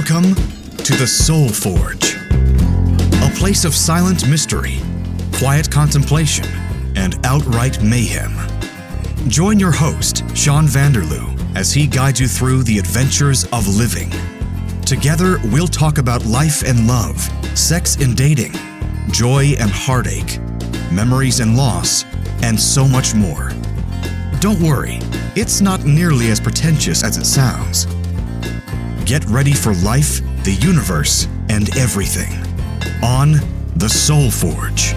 Welcome to the Soul Forge, a place of silent mystery, quiet contemplation, and outright mayhem. Join your host, Sean Vanderloo, as he guides you through the adventures of living. Together, we'll talk about life and love, sex and dating, joy and heartache, memories and loss, and so much more. Don't worry, it's not nearly as pretentious as it sounds. Get ready for life, the universe, and everything on The Soul Forge.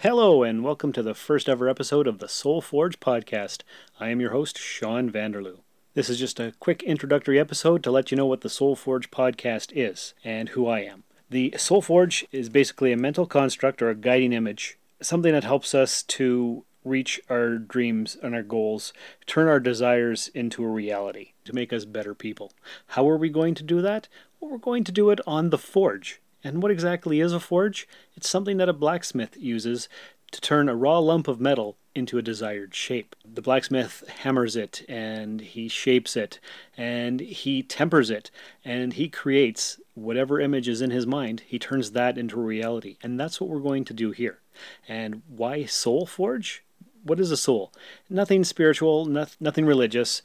Hello, and welcome to the first ever episode of The Soul Forge podcast. I am your host, Sean Vanderloo. This is just a quick introductory episode to let you know what the Soul Forge podcast is and who I am. The Soul Forge is basically a mental construct or a guiding image, something that helps us to reach our dreams and our goals, turn our desires into a reality, to make us better people. How are we going to do that? Well, we're going to do it on the forge. And what exactly is a forge? It's something that a blacksmith uses to turn a raw lump of metal into a desired shape. The blacksmith hammers it, and he shapes it, and he tempers it, and he creates whatever image is in his mind. He turns that into reality, and that's what we're going to do here. And why Soul Forge? What is a soul? Nothing spiritual, nothing religious,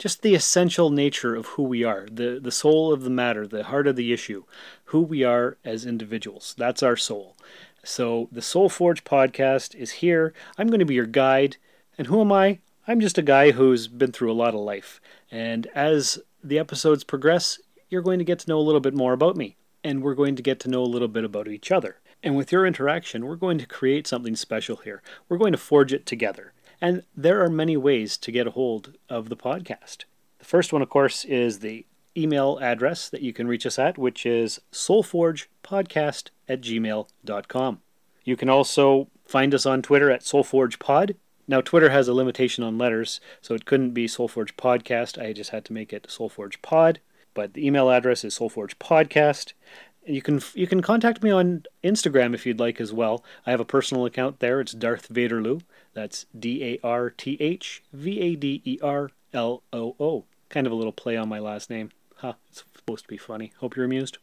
just the essential nature of who we are, the soul of the matter, the heart of the issue, who we are as individuals. That's our soul. So the Soul Forge podcast is here. I'm going to be your guide. And who am I? I'm just a guy who's been through a lot of life. And as the episodes progress, you're going to get to know a little bit more about me. And we're going to get to know a little bit about each other. And with your interaction, we're going to create something special here. We're going to forge it together. And there are many ways to get a hold of the podcast. The first one, of course, is the email address that you can reach us at, which is soulforgepodcast@gmail.com. You can also find us on Twitter at soulforgepod. Now, Twitter has a limitation on letters, so it couldn't be soulforgepodcast. I just had to make it soulforgepod, but the email address is soulforgepodcast. You can contact me on Instagram if you'd like as well. I have a personal account there. It's Darth Vaderloo. That's DarthVaderloo. Kind of a little play on my last name. It's supposed to be funny. Hope you're amused.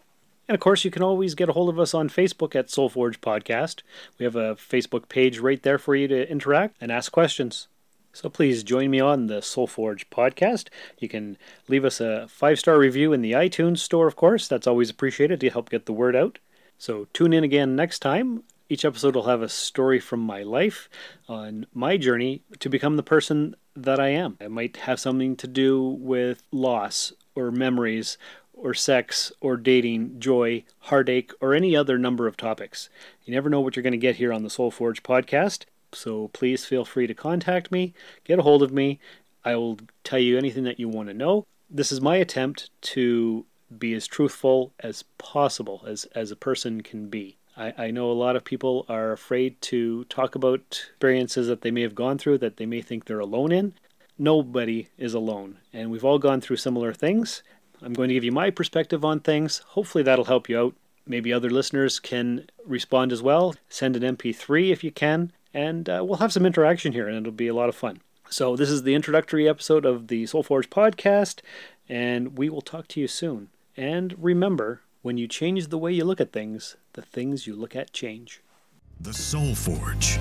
And of course, you can always get a hold of us on Facebook at Soul Forge Podcast. We have a Facebook page right there for you to interact and ask questions. So please join me on the Soul Forge Podcast. You can leave us a 5-star review in the iTunes store, of course. That's always appreciated to help get the word out. So tune in again next time. Each episode will have a story from my life on my journey to become the person that I am. It might have something to do with loss or memories or sex or dating, joy, heartache, or any other number of topics. You never know what you're going to get here on the Soul Forge podcast, so please feel free to contact me, get a hold of me. I will tell you anything that you want to know. This is my attempt to be as truthful as possible as a person can be. I know a lot of people are afraid to talk about experiences that they may have gone through, that they may think they're alone in. Nobody is alone, and we've all gone through similar things. I'm going to give you my perspective on things. Hopefully that'll help you out. Maybe other listeners can respond as well. Send an MP3 if you can, and we'll have some interaction here, and it'll be a lot of fun. So this is the introductory episode of the Soul Forge podcast, and we will talk to you soon. And remember, when you change the way you look at things, the things you look at change. The Soul Forge.